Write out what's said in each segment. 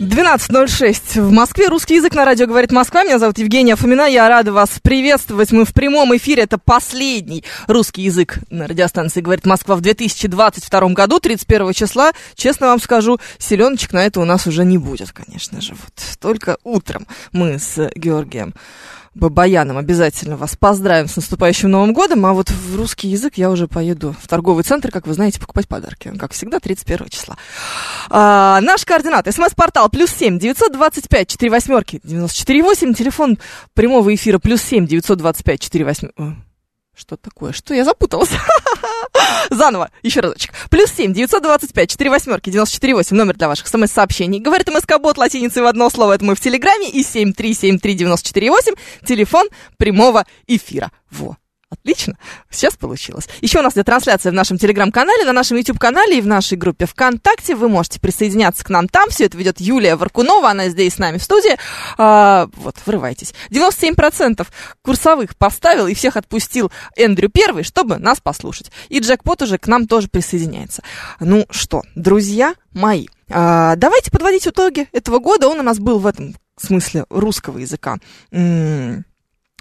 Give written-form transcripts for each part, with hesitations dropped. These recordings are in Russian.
12.06 в Москве. Русский язык на радио «Говорит Москва». Меня зовут Евгения Фомина. Я рада вас приветствовать. Мы в прямом эфире. Это последний русский язык на радиостанции «Говорит Москва» в 2022 году, 31 числа. Честно вам скажу, селеночек на это у нас уже не будет, конечно же. Вот. Только утром мы с Георгием Бабаяном обязательно вас поздравим с наступающим Новым годом, а вот в русский язык я уже поеду в торговый центр, как вы знаете, покупать подарки, как всегда, 31 числа. Наш координат, смс-портал, +7 925 48 94 8, телефон прямого эфира, +7 925 48... Что такое? Что? Я запутался. Заново. Еще разочек. +7 925 48 94 8. Номер для ваших смс-сообщений. Говорит МСК-бот латиницей в одно слово. Это мы в Телеграме. И 7373948. Телефон прямого эфира. Во. Отлично. Сейчас получилось. Еще у нас идет трансляция в нашем Телеграм-канале, на нашем YouTube-канале и в нашей группе ВКонтакте. Вы можете присоединяться к нам там. Все это ведет Юлия Варкунова. Она здесь с нами в студии. Вот, врывайтесь. 97% курсовых поставил и всех отпустил Эндрю Первый, чтобы нас послушать. И Джекпот уже к нам тоже присоединяется. Ну что, друзья мои, давайте подводить итоги этого года. Он у нас был в этом смысле русского языка.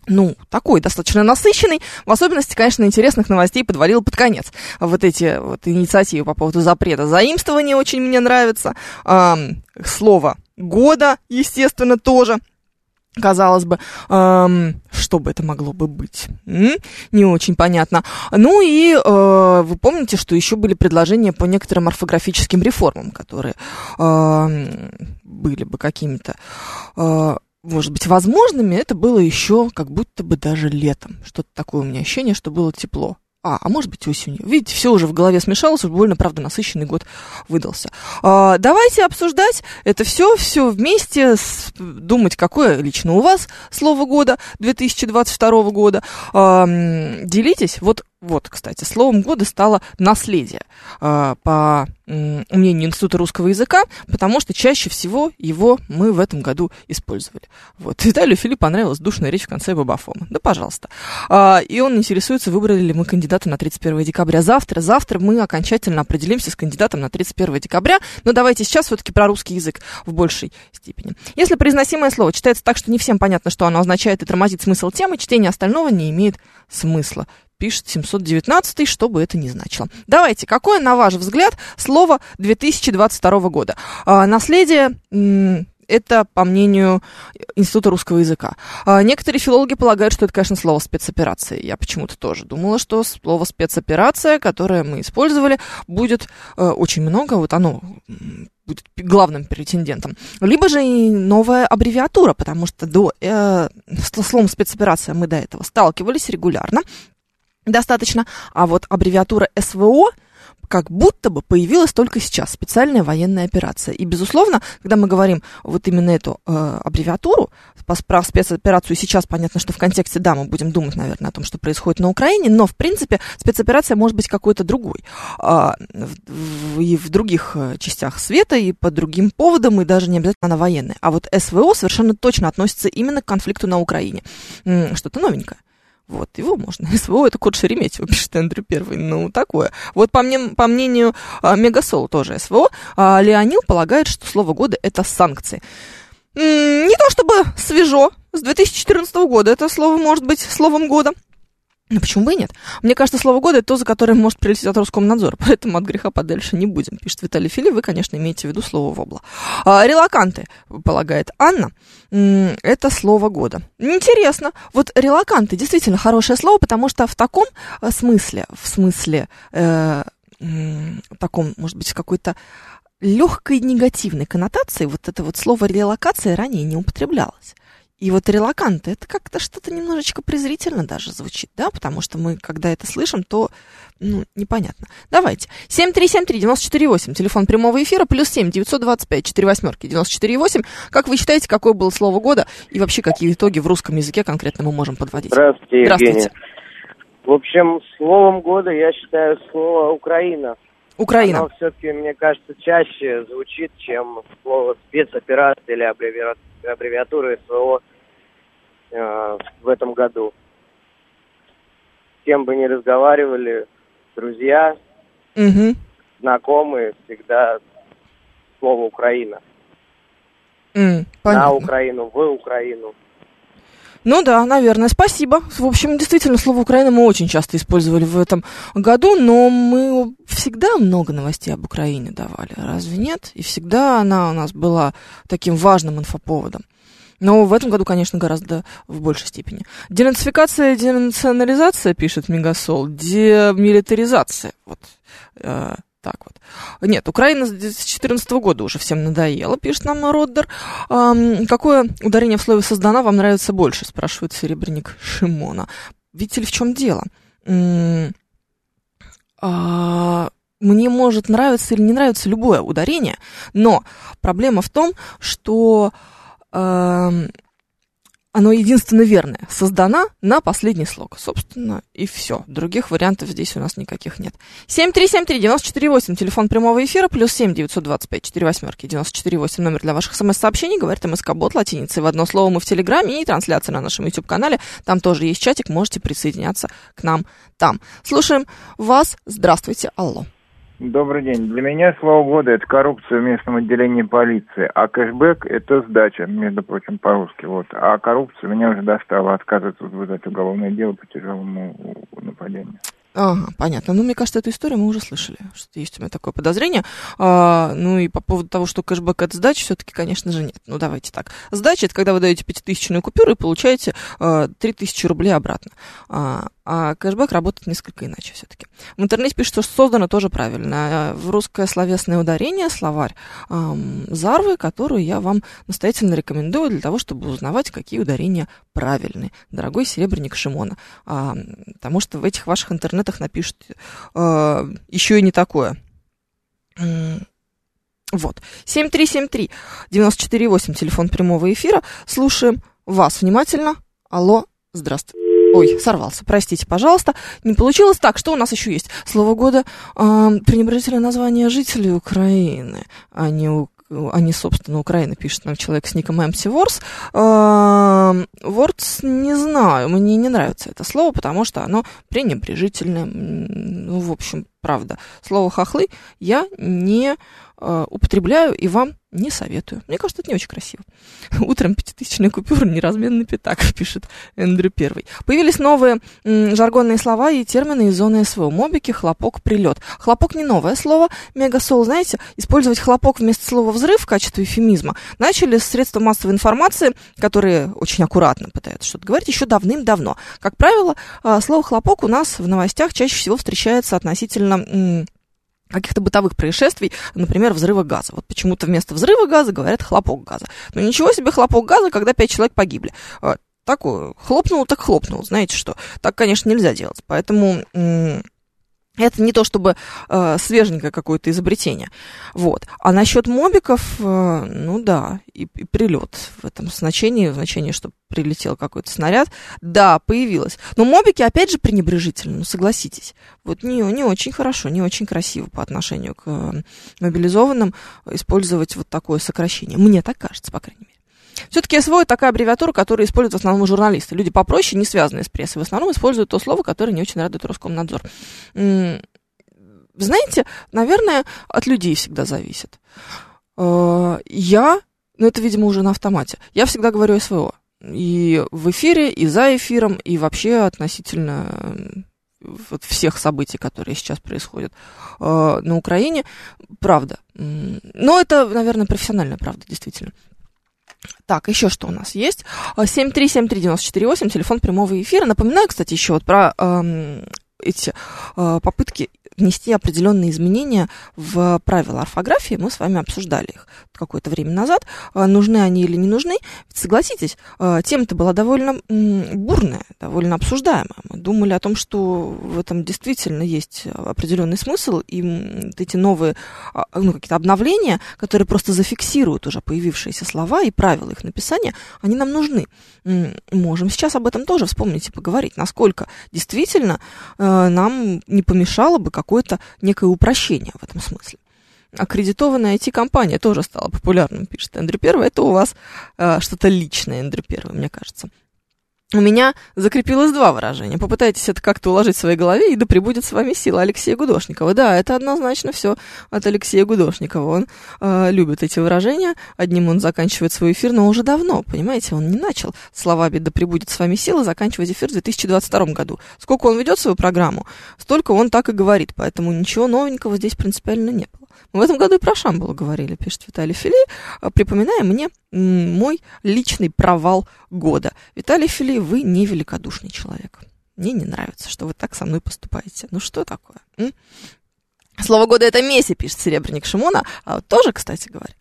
Ну, такой, достаточно насыщенный. В особенности, конечно, интересных новостей подвалил под конец. Вот эти вот инициативы по поводу запрета заимствования очень мне нравятся. Слово года, естественно, тоже. Казалось бы, что бы это могло бы быть? Не очень понятно. Ну и вы помните, что еще были предложения по некоторым орфографическим реформам, которые были бы какими-то... может быть, возможными, это было еще как будто бы даже летом. Что-то такое у меня ощущение, что было тепло. А может быть, осенью. Видите, все уже в голове смешалось, уж больно, правда, насыщенный год выдался. Давайте обсуждать это все вместе, думать, какое лично у вас слово года 2022 года. Делитесь. Вот, кстати, словом года стало наследие, по мнению Института русского языка, потому что чаще всего его мы в этом году использовали. Вот. Виталию Филиппу понравилась душная речь в конце Боба Фома. Да, пожалуйста. И он интересуется, выбрали ли мы кандидата на 31 декабря. Завтра мы окончательно определимся с кандидатом на 31 декабря, но давайте сейчас все-таки про русский язык в большей степени. Если произносимое слово читается так, что не всем понятно, что оно означает, и тормозит смысл темы, чтение остального не имеет смысла. Пишет 719-й, что бы это ни значило. Давайте, какое, на ваш взгляд, слово 2022 года? Наследие – это, по мнению Института русского языка. Некоторые филологи полагают, что это, конечно, слово спецоперации. Я почему-то тоже думала, что слово спецоперация, которое мы использовали, будет очень много, вот оно... будет главным претендентом. Либо же и новая аббревиатура, потому что со словом спецоперация мы до этого сталкивались регулярно достаточно, а вот аббревиатура СВО как будто бы появилась только сейчас, специальная военная операция. И, безусловно, когда мы говорим вот именно эту аббревиатуру, про спецоперацию сейчас понятно, что в контексте, да, мы будем думать, наверное, о том, что происходит на Украине, но, в принципе, спецоперация может быть какой-то другой. И в других частях света, и по другим поводам, и даже не обязательно она военная. А вот СВО совершенно точно относится именно к конфликту на Украине. Что-то новенькое. Вот, его можно. СВО — это код Шереметьево, пишет Эндрю Первый. Ну, такое. Вот по мнению Мегасол тоже СВО, Леонил полагает, что слово года — это санкции. Не то чтобы свежо. С 2014 года это слово может быть словом года. Ну, почему бы и нет? Мне кажется, слово года — это то, за которое может прилететь от Роскомнадзора, поэтому от греха подальше не будем, пишет Виталий Филе. Вы, конечно, имеете в виду слово «вобла». Релоканты, полагает Анна, это слово года. Интересно. Вот релоканты действительно хорошее слово, потому что в таком смысле, таком, может быть, какой-то легкой негативной коннотации, вот это вот слово «релокация» ранее не употреблялось. И вот релоканты, это как-то что-то немножечко презрительно даже звучит, да, потому что мы, когда это слышим, то, ну, непонятно. Давайте. 7373948, телефон прямого эфира, +7 925 48948. Как вы считаете, какое было слово года и вообще какие итоги в русском языке конкретно мы можем подводить? Здравствуйте, Евгения. Здравствуйте. В общем, словом года я считаю слово «Украина». Украина. Оно все-таки, мне кажется, чаще звучит, чем слово «спецоперация» или аббревиатура СВО в этом году. С кем бы ни разговаривали, друзья, знакомые, всегда слово «Украина». На Украину, в Украину. Ну да, наверное, спасибо. В общем, действительно, слово «Украина» мы очень часто использовали в этом году, но мы всегда много новостей об Украине давали, разве нет? И всегда она у нас была таким важным инфоповодом. Но в этом году, конечно, гораздо в большей степени. Денацификация, денационализация, пишет Мегасол, демилитаризация, вот так вот. Нет, Украина с 2014 года уже всем надоела, пишет нам Роддер. Какое ударение в слове «создана» вам нравится больше, спрашивает Серебренник Шимона. Видите ли, в чем дело? Мне может нравиться или не нравится любое ударение, но проблема в том, что оно единственно верное. Создана на последний слог. Собственно, и все. Других вариантов здесь у нас никаких нет. 7373948, телефон прямого эфира, +7 925 48948, номер для ваших смс-сообщений. Говорит МСК-бот латиницей в одно слово. Мы в Телеграме и трансляция на нашем YouTube-канале. Там тоже есть чатик, можете присоединяться к нам там. Слушаем вас. Здравствуйте, алло. Добрый день. Для меня слово года — это коррупция в местном отделении полиции, а кэшбэк — это сдача, между прочим, по-русски. Вот. А коррупция меня уже достала, отказываться возбуждать уголовное дело по тяжелому нападению. Ага, понятно. Ну, мне кажется, эту историю мы уже слышали, что есть у меня такое подозрение. Ну, и по поводу того, что кэшбэк — это сдача, все-таки, конечно же, нет. Ну, давайте так. Сдача — это когда вы даете 5000-ную купюру и получаете 3000 рублей обратно. А кэшбэк работает несколько иначе все-таки. В интернете пишут, что создано тоже правильно. В русское словесное ударение, словарь Зарвы, которую я вам настоятельно рекомендую для того, чтобы узнавать, какие ударения правильные. Дорогой Серебренник Шимона. Потому что в этих ваших интернетах напишут еще и не такое. Вот. 7373948, телефон прямого эфира. Слушаем вас внимательно. Алло, здравствуйте. Ой, сорвался, простите, пожалуйста. Не получилось. Так, что у нас еще есть? Слово года пренебрежительное название жителей Украины, а не, собственно, Украина, пишет нам человек с ником MC Wars. Wars, не знаю, мне не нравится это слово, потому что оно пренебрежительное. Ну, в общем, правда. Слово «хохлы» я не употребляю и вам не советую. Мне кажется, это не очень красиво. Утром 5000-ная купюра — неразменный пятак, пишет Эндрю Первый. Появились новые жаргонные слова и термины из зоны СВО. Мобики, хлопок, прилет. Хлопок — не новое слово. Мегасол, знаете, использовать хлопок вместо слова «взрыв» в качестве эвфемизма начали средства массовой информации, которые очень аккуратно пытаются что-то говорить, еще давным-давно. Как правило, слово «хлопок» у нас в новостях чаще всего встречается относительно каких-то бытовых происшествий, например, взрыва газа. Вот почему-то вместо взрыва газа говорят «хлопок газа». Ну ничего себе хлопок газа, когда 5 человек погибли. Так хлопнул, так хлопнул, знаете что. Так, конечно, нельзя делать. Поэтому это не то чтобы свеженькое какое-то изобретение. Вот. А насчет мобиков, ну да, и прилет в этом значении, что прилетел какой-то снаряд, да, появилось. Но мобики, опять же, пренебрежительно, ну, согласитесь. Вот не очень хорошо, не очень красиво по отношению к мобилизованным использовать вот такое сокращение. Мне так кажется, по крайней мере. Все-таки СВО — это такая аббревиатура, которую используют в основном журналисты. Люди попроще, не связанные с прессой, в основном используют то слово, которое не очень радует Роскомнадзор. Знаете, наверное, от людей всегда зависит. Я, ну это, видимо, уже на автомате, я всегда говорю СВО. И в эфире, и за эфиром, и вообще относительно вот всех событий, которые сейчас происходят на Украине. Правда. Но это, наверное, профессиональная правда, действительно. Так, еще что у нас есть? 7373948, телефон прямого эфира. Напоминаю, кстати, еще вот про эти попытки внести определенные изменения в правила орфографии, мы с вами обсуждали их какое-то время назад, нужны они или не нужны. Ведь, согласитесь, тема-то была довольно бурная, довольно обсуждаемая. Мы думали о том, что в этом действительно есть определенный смысл, и вот эти новые какие-то обновления, которые просто зафиксируют уже появившиеся слова и правила их написания, они нам нужны. Можем сейчас об этом тоже вспомнить и поговорить, насколько действительно нам не помешало бы какое-то некое упрощение в этом смысле. Аккредитованная IT-компания тоже стала популярным, пишет Эндрю Первый. Это у вас что-то личное, Эндрю Первый, мне кажется. У меня закрепилось два выражения. Попытайтесь это как-то уложить в своей голове, и да пребудет с вами сила Алексея Гудошникова. Да, это однозначно все от Алексея Гудошникова. Он любит эти выражения. Одним он заканчивает свой эфир, но уже давно, понимаете, он не начал словами «да пребудет с вами сила» заканчивать эфир в 2022 году. Сколько он ведет свою программу, столько он так и говорит. Поэтому ничего новенького здесь принципиально не было. Мы в этом году и про Шамбалу говорили, пишет Виталий Филе, припоминая мне мой личный провал года. Виталий Филе, вы невеликодушный человек. Мне не нравится, что вы так со мной поступаете. Ну что такое? Слово года — это Месси, пишет Серебренник Шимона. А тоже, кстати говоря.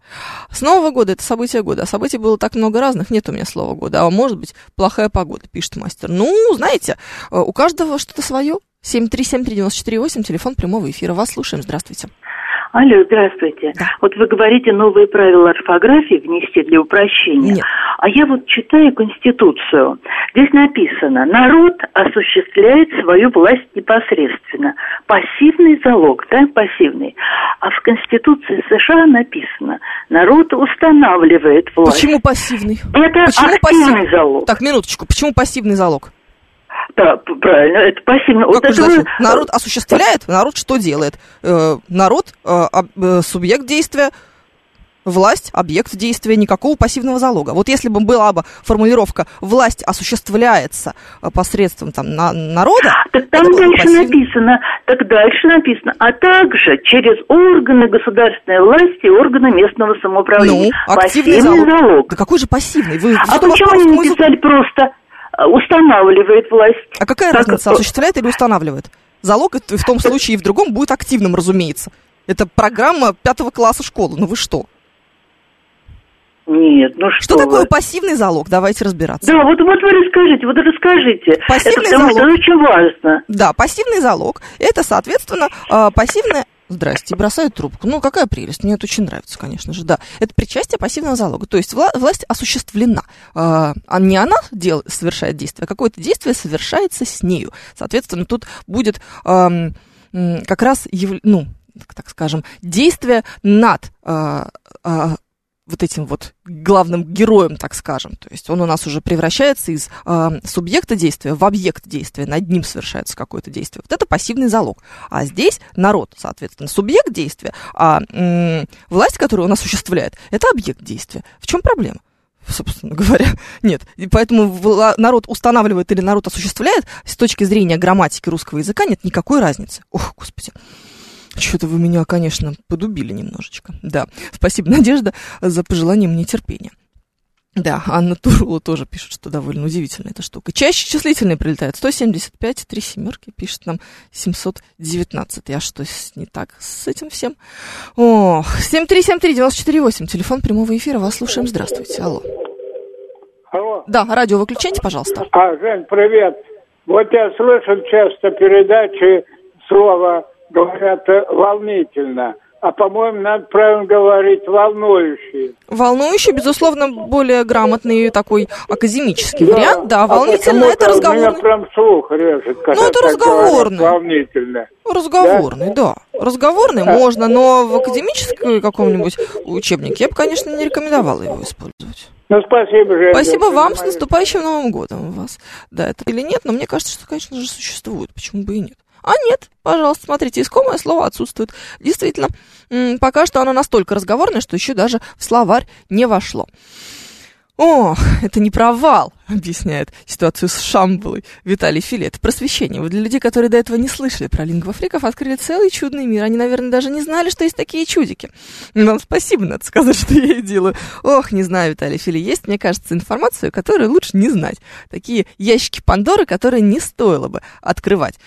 С Нового года — это событие года. А событий было так много разных. Нет у меня слова года. А может быть, плохая погода, пишет мастер. Ну, знаете, у каждого что-то свое. 7373948, телефон прямого эфира. Вас слушаем. Здравствуйте. Алло, здравствуйте. Да. Вот вы говорите, новые правила орфографии внести для упрощения. Нет. А я вот читаю Конституцию. Здесь написано: народ осуществляет свою власть непосредственно. Пассивный залог, да, пассивный. А в Конституции США написано: народ устанавливает власть. Почему пассивный? Это почему активный пассивный залог. Так, минуточку. Почему пассивный залог? Да, правильно, это пассивно. Как вот это вы... Народ осуществляет, народ что делает? Народ, субъект действия, власть, объект действия, никакого пассивного залога. Вот если бы была бы формулировка «власть осуществляется посредством там, народа», так там дальше написано, а также через органы государственной власти и органы местного самоуправления. Ну, активный пассивный залог. Да какой же пассивный? Вы, а почему вопрос, они написали просто... устанавливает власть. А какая разница, осуществляет или устанавливает? Залог в том случае и в другом будет активным, разумеется. Это программа 5 класса школы. Ну вы что? Нет, ну что? Что такое пассивный залог? Давайте разбираться. Да, вот вы расскажите, Пассивный залог. Это очень важно. Да, пассивный залог. Это, соответственно, пассивное... Здрасте, бросают трубку. Ну, какая прелесть. Мне это очень нравится, конечно же, да. Это причастие пассивного залога. То есть власть осуществлена. А не она совершает действие, а какое-то действие совершается с нею. Соответственно, тут будет как раз, так скажем, действие над... вот этим вот главным героем, так скажем. То есть он у нас уже превращается из субъекта действия в объект действия, над ним совершается какое-то действие. Вот это пассивный залог. А здесь народ, соответственно, субъект действия, а власть, которую он осуществляет, это объект действия. В чем проблема? Собственно говоря, нет. И поэтому народ устанавливает или народ осуществляет, с точки зрения грамматики русского языка нет никакой разницы. Ох, Господи. Что-то вы меня, конечно, подубили немножечко. Да, спасибо, Надежда, за пожелание мне терпения. Да, Анна Турула тоже пишет, что довольно удивительная эта штука. Чаще числительные прилетают. 175, 3 семерки, пишет нам 719. А что не так с этим всем? 7373948, телефон прямого эфира. Вас слушаем. Здравствуйте. Алло. Алло. Да, радио выключайте, пожалуйста. Жень, привет. Вот я слышал часто передачи слова... Говорят, волнительно. А, по-моему, надо правильно говорить, волнующий. Волнующий, безусловно, более грамотный такой академический вариант. Да, волнительно, это разговорный. У меня прям слух режет, когда так говорят, волнительно. Разговорный, да. Разговорный можно, но в академическом каком-нибудь учебнике я бы, конечно, не рекомендовала его использовать. Ну, спасибо, Женя. Спасибо вам, с наступающим Новым годом у вас. Да, это или нет, но мне кажется, что, конечно же, существует, почему бы и нет. А нет, пожалуйста, смотрите, искомое слово отсутствует. Действительно, пока что оно настолько разговорное, что еще даже в словарь не вошло. О, это не провал, объясняет ситуацию с Шамбалой Виталий Филе. Это просвещение. Вот для людей, которые до этого не слышали про лингвофриков, открыли целый чудный мир. Они, наверное, даже не знали, что есть такие чудики. Вам спасибо, надо сказать, что я и делаю. Ох, не знаю, Виталий Филе, есть, мне кажется, информацию, которую лучше не знать. Такие ящики Пандоры, которые не стоило бы открывать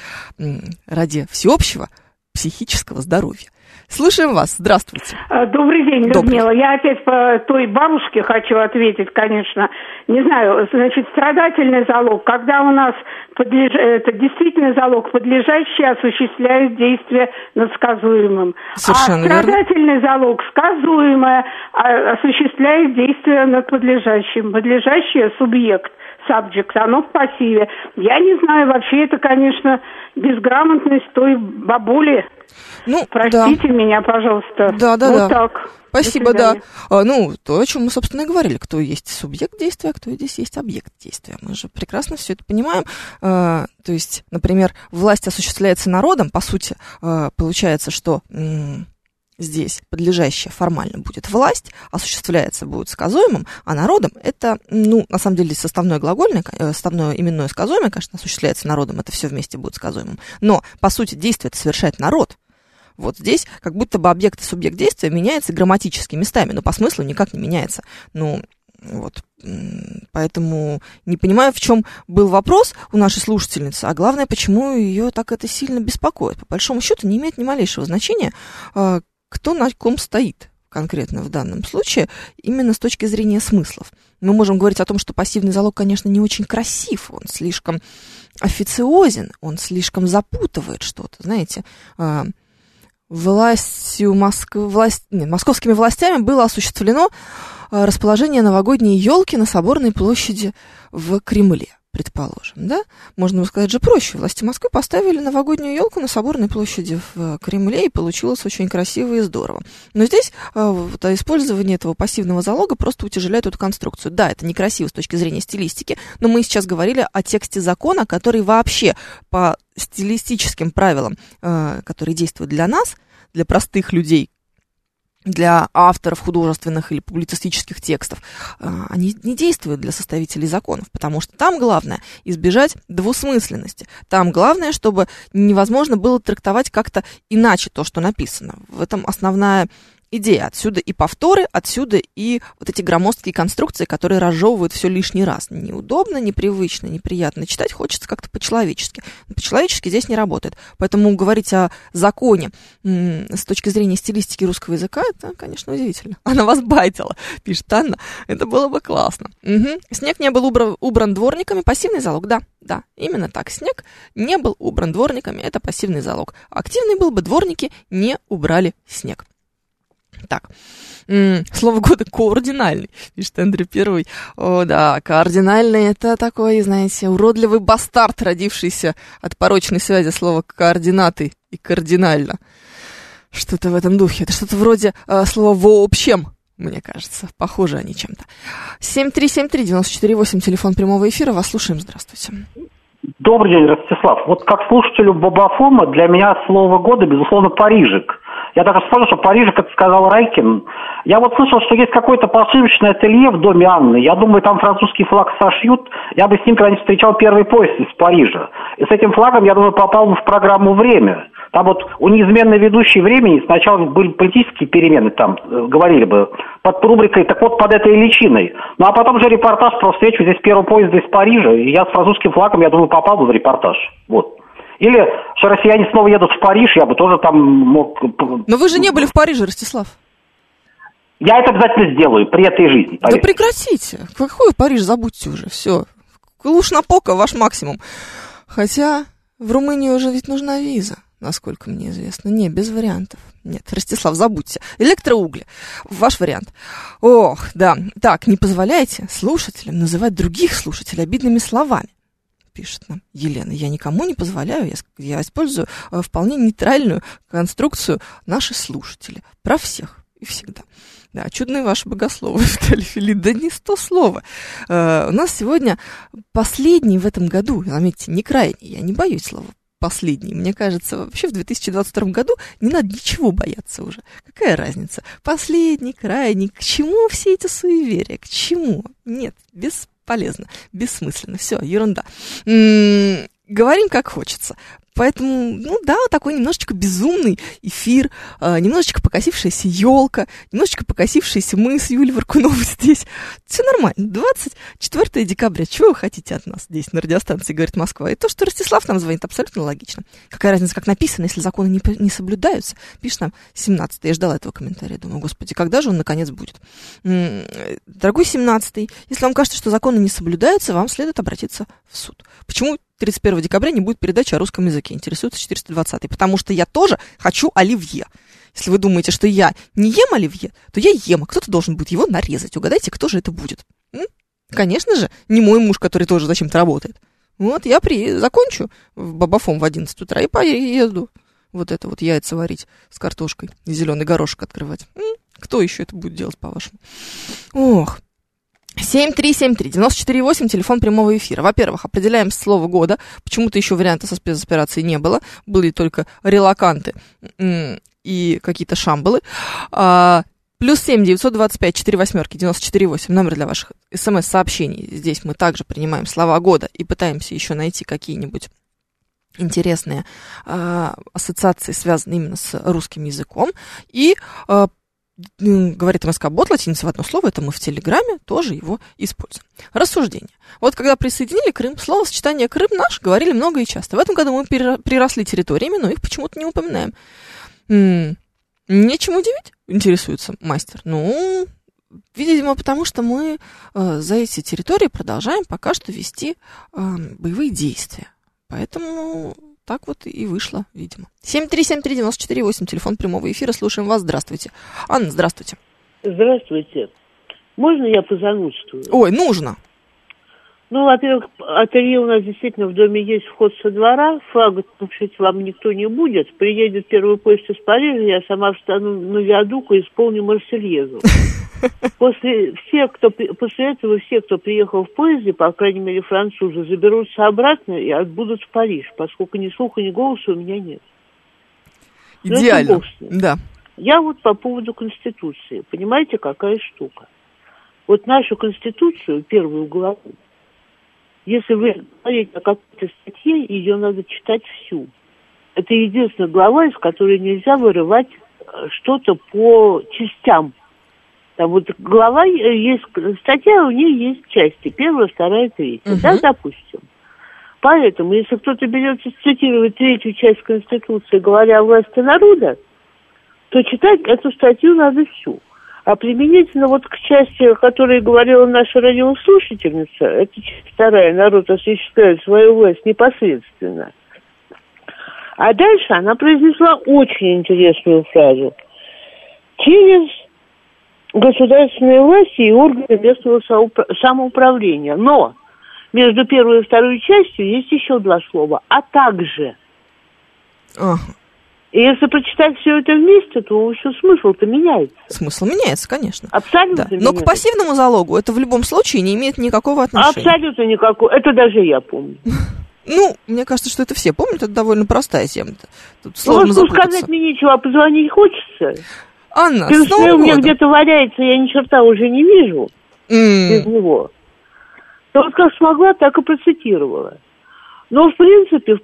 ради всеобщего психического здоровья. Слушаем вас. Здравствуйте. Добрый день, Людмила. Я опять по той бабушке хочу ответить, конечно. Не знаю, значит, страдательный залог, когда у нас это действительно залог, подлежащий осуществляет действие над сказуемым. Совершенно верно. А страдательный залог, сказуемое, осуществляет действие над подлежащим. Подлежащее – субъект. Subject, оно в пассиве. Я не знаю, вообще это, конечно, безграмотность той бабули. Ну, простите меня, пожалуйста. Так. Спасибо, да. Ну, то, о чем мы, собственно, и говорили. Кто есть субъект действия, кто здесь есть объект действия. Мы же прекрасно все это понимаем. То есть, например, власть осуществляется народом. По сути, получается, что здесь подлежащее формально будет власть, осуществляется будет сказуемым, а народом это, ну, на самом деле, составное именное сказуемое, конечно, осуществляется народом, это все вместе будет сказуемым. Но, по сути, действие это совершает народ. Вот здесь как будто бы объект и субъект действия меняются грамматически местами, но по смыслу никак не меняется. Ну, вот, поэтому не понимаю, в чем был вопрос у нашей слушательницы, а главное, почему ее так это сильно беспокоит. По большому счету не имеет ни малейшего значения, кто на ком стоит конкретно в данном случае, именно с точки зрения смыслов. Мы можем говорить о том, что пассивный залог, конечно, не очень красив, он слишком официозен, он слишком запутывает что-то, знаете. Московскими властями было осуществлено расположение новогодней елки на Соборной площади в Кремле, предположим, да? Можно бы сказать же проще. Власти Москвы поставили новогоднюю елку на Соборной площади в Кремле, и получилось очень красиво и здорово. Но здесь вот, использование этого пассивного залога просто утяжеляет эту конструкцию. Да, это некрасиво с точки зрения стилистики, но мы сейчас говорили о тексте закона, который вообще по стилистическим правилам, которые действуют для нас, для простых людей, для авторов художественных или публицистических текстов, они не действуют для составителей законов, потому что там главное избежать двусмысленности. Там главное, чтобы невозможно было трактовать как-то иначе то, что написано. В этом основная идея. Отсюда и повторы, отсюда и вот эти громоздкие конструкции, которые разжевывают все лишний раз. Неудобно, непривычно, неприятно читать, хочется как-то по-человечески. Но по-человечески здесь не работает. Поэтому говорить о законе с точки зрения стилистики русского языка, это, конечно, удивительно. Она вас байтила, пишет Анна. Это было бы классно. Угу. Снег не был убран дворниками. Пассивный залог, да. Да, именно так. Снег не был убран дворниками. Это пассивный залог. Активный был бы, дворники не убрали снег. Так, слово года «координальный», пишет Эндрю Первый. О, да, «координальный» — это такой, знаете, уродливый бастард, родившийся от порочной связи слова «координаты» и «кардинально». Что-то в этом духе. Это что-то вроде слова «вообщем», мне кажется. Похожи они чем-то. 7373948, телефон прямого эфира. Вас слушаем. Здравствуйте. Добрый день, Ростислав. Вот как слушателю Боба Фома, для меня слово года, безусловно, «парижик». Я даже вспомнил, что «парижик» это сказал Райкин. Я вот слышал, что есть какое-то пошивочное ателье в доме Анны. Я думаю, там французский флаг сошьют. Я бы с ним когда-нибудь встречал первый поезд из Парижа. И с этим флагом, я думаю, попал бы в программу «Время». Там вот у неизменно ведущей «Времени» сначала были политические перемены, там говорили бы, под рубрикой, так вот под этой личиной. Ну а потом же репортаж про встречу здесь первого поезда из Парижа. И я с французским флагом, я думаю, попал бы в репортаж. Вот. Или что россияне снова едут в Париж, я бы тоже там мог... Но вы же не были в Париже, Ростислав. Я это обязательно сделаю при этой жизни. Поверьте. Да прекратите. Какой Париж, забудьте уже, все. Клуш-Напока ваш максимум. Хотя в Румынию уже ведь нужна виза, насколько мне известно. Не, без вариантов. Нет, Ростислав, забудьте. Электроугли. Ваш вариант. Ох, да. Так, не позволяйте слушателям называть других слушателей обидными словами, пишет нам Елена. Я никому не позволяю, я использую вполне нейтральную конструкцию «наши слушатели». Про всех и всегда. Да, чудные ваши богословы, Виталий Филипп, да не 100 слов. У нас сегодня последний в этом году, заметьте, не крайний, я не боюсь слова «последний». Мне кажется, вообще в 2022 году не надо ничего бояться уже. Какая разница? Последний, крайний, к чему все эти суеверия? К чему? Нет, бесполезно, бессмысленно, все, ерунда. Говорим, как хочется. Поэтому, ну да, вот такой немножечко безумный эфир, немножечко покосившаяся елка, немножечко покосившиеся мы с Юлей Варкуновой здесь. Все нормально. 24 декабря. Чего вы хотите от нас здесь, на радиостанции «Говорит Москва»? И то, что Ростислав нам звонит, абсолютно логично. Какая разница, как написано, если законы не соблюдаются? Пишет нам 17-й. Я ждала этого комментария. Думаю, господи, когда же он наконец будет? Дорогой 17-й, если вам кажется, что законы не соблюдаются, вам следует обратиться в суд. Почему 31 декабря не будет передачи о русском языке? Интересуется 420-й. Потому что я тоже хочу оливье. Если вы думаете, что я не ем оливье, то я ем, а кто-то должен будет его нарезать. Угадайте, кто же это будет? Конечно же, не мой муж, который тоже зачем-то работает. Вот я закончу в Боба Фом в 11 утра и поеду. Вот это вот яйца варить с картошкой и зеленый горошек открывать. Кто еще это будет делать, по-вашему? Ох. 7373948, телефон прямого эфира. Во-первых, определяем слово года. Почему-то еще варианта со спецоперацией не было. Были только релаканты и какие-то шамбалы. Плюс 7-925-48-94-8, номер для ваших смс-сообщений. Здесь мы также принимаем слова года и пытаемся еще найти какие-нибудь интересные ассоциации, связанные именно с русским языком. И «Говорит Москва» бот, латиница в одно слово, это мы в Телеграме тоже его используем. Рассуждение. Вот когда присоединили Крым, словосочетание «Крым наш» говорили много и часто. В этом году мы приросли территориями, но их почему-то не упоминаем. Нечем удивить, интересуется мастер. Ну, видимо, потому что мы за эти территории продолжаем пока что вести боевые действия. Поэтому так вот и вышло, видимо. 7373948, телефон прямого эфира. Слушаем вас. Здравствуйте. Анна, здравствуйте. Здравствуйте. Можно я позанудствую? Ой, нужно. Ну, во-первых, ателье у нас действительно в доме есть, вход со двора. Флага тушить вам никто не будет. Приедет первый поезд из Парижа, я сама встану на виадук и исполню Марсельезу. После этого все, кто приехал в поезде, по крайней мере французы, заберутся обратно и отбудут в Париж, поскольку ни слуха, ни голоса у меня нет. Идеально, да. Я вот по поводу Конституции. Понимаете, какая штука? Вот нашу Конституцию, первую главу, если вы говорите о какой-то статье, ее надо читать всю. Это единственная глава, из которой нельзя вырывать что-то по частям. Там вот глава есть, статья, у нее есть части, первая, вторая, третья, да, допустим. Поэтому, если кто-то берется цитировать третью часть Конституции, говоря о власти народа, то читать эту статью надо всю. А применительно вот к части, о которой говорила наша радиослушательница, это вторая, народ осуществляет свою власть непосредственно. А дальше она произнесла очень интересную фразу. Через государственные власти и органы местного самоуправления. Но между первой и второй частью есть еще два слова. А также. И если прочитать все это вместе, то еще смысл-то меняется. Смысл меняется, конечно. Абсолютно да. Но меняется. К пассивному залогу это в любом случае не имеет никакого отношения. Абсолютно никакого. Это даже я помню. Ну, мне кажется, что это все помнят. Это довольно простая тема-то. Тут сложно запутаться. Сказать мне нечего, а позвонить хочется. Анна, ты что у меня где-то валяется, я ни черта уже не вижу без него. Я вот как смогла, так и процитировала. Но, в принципе,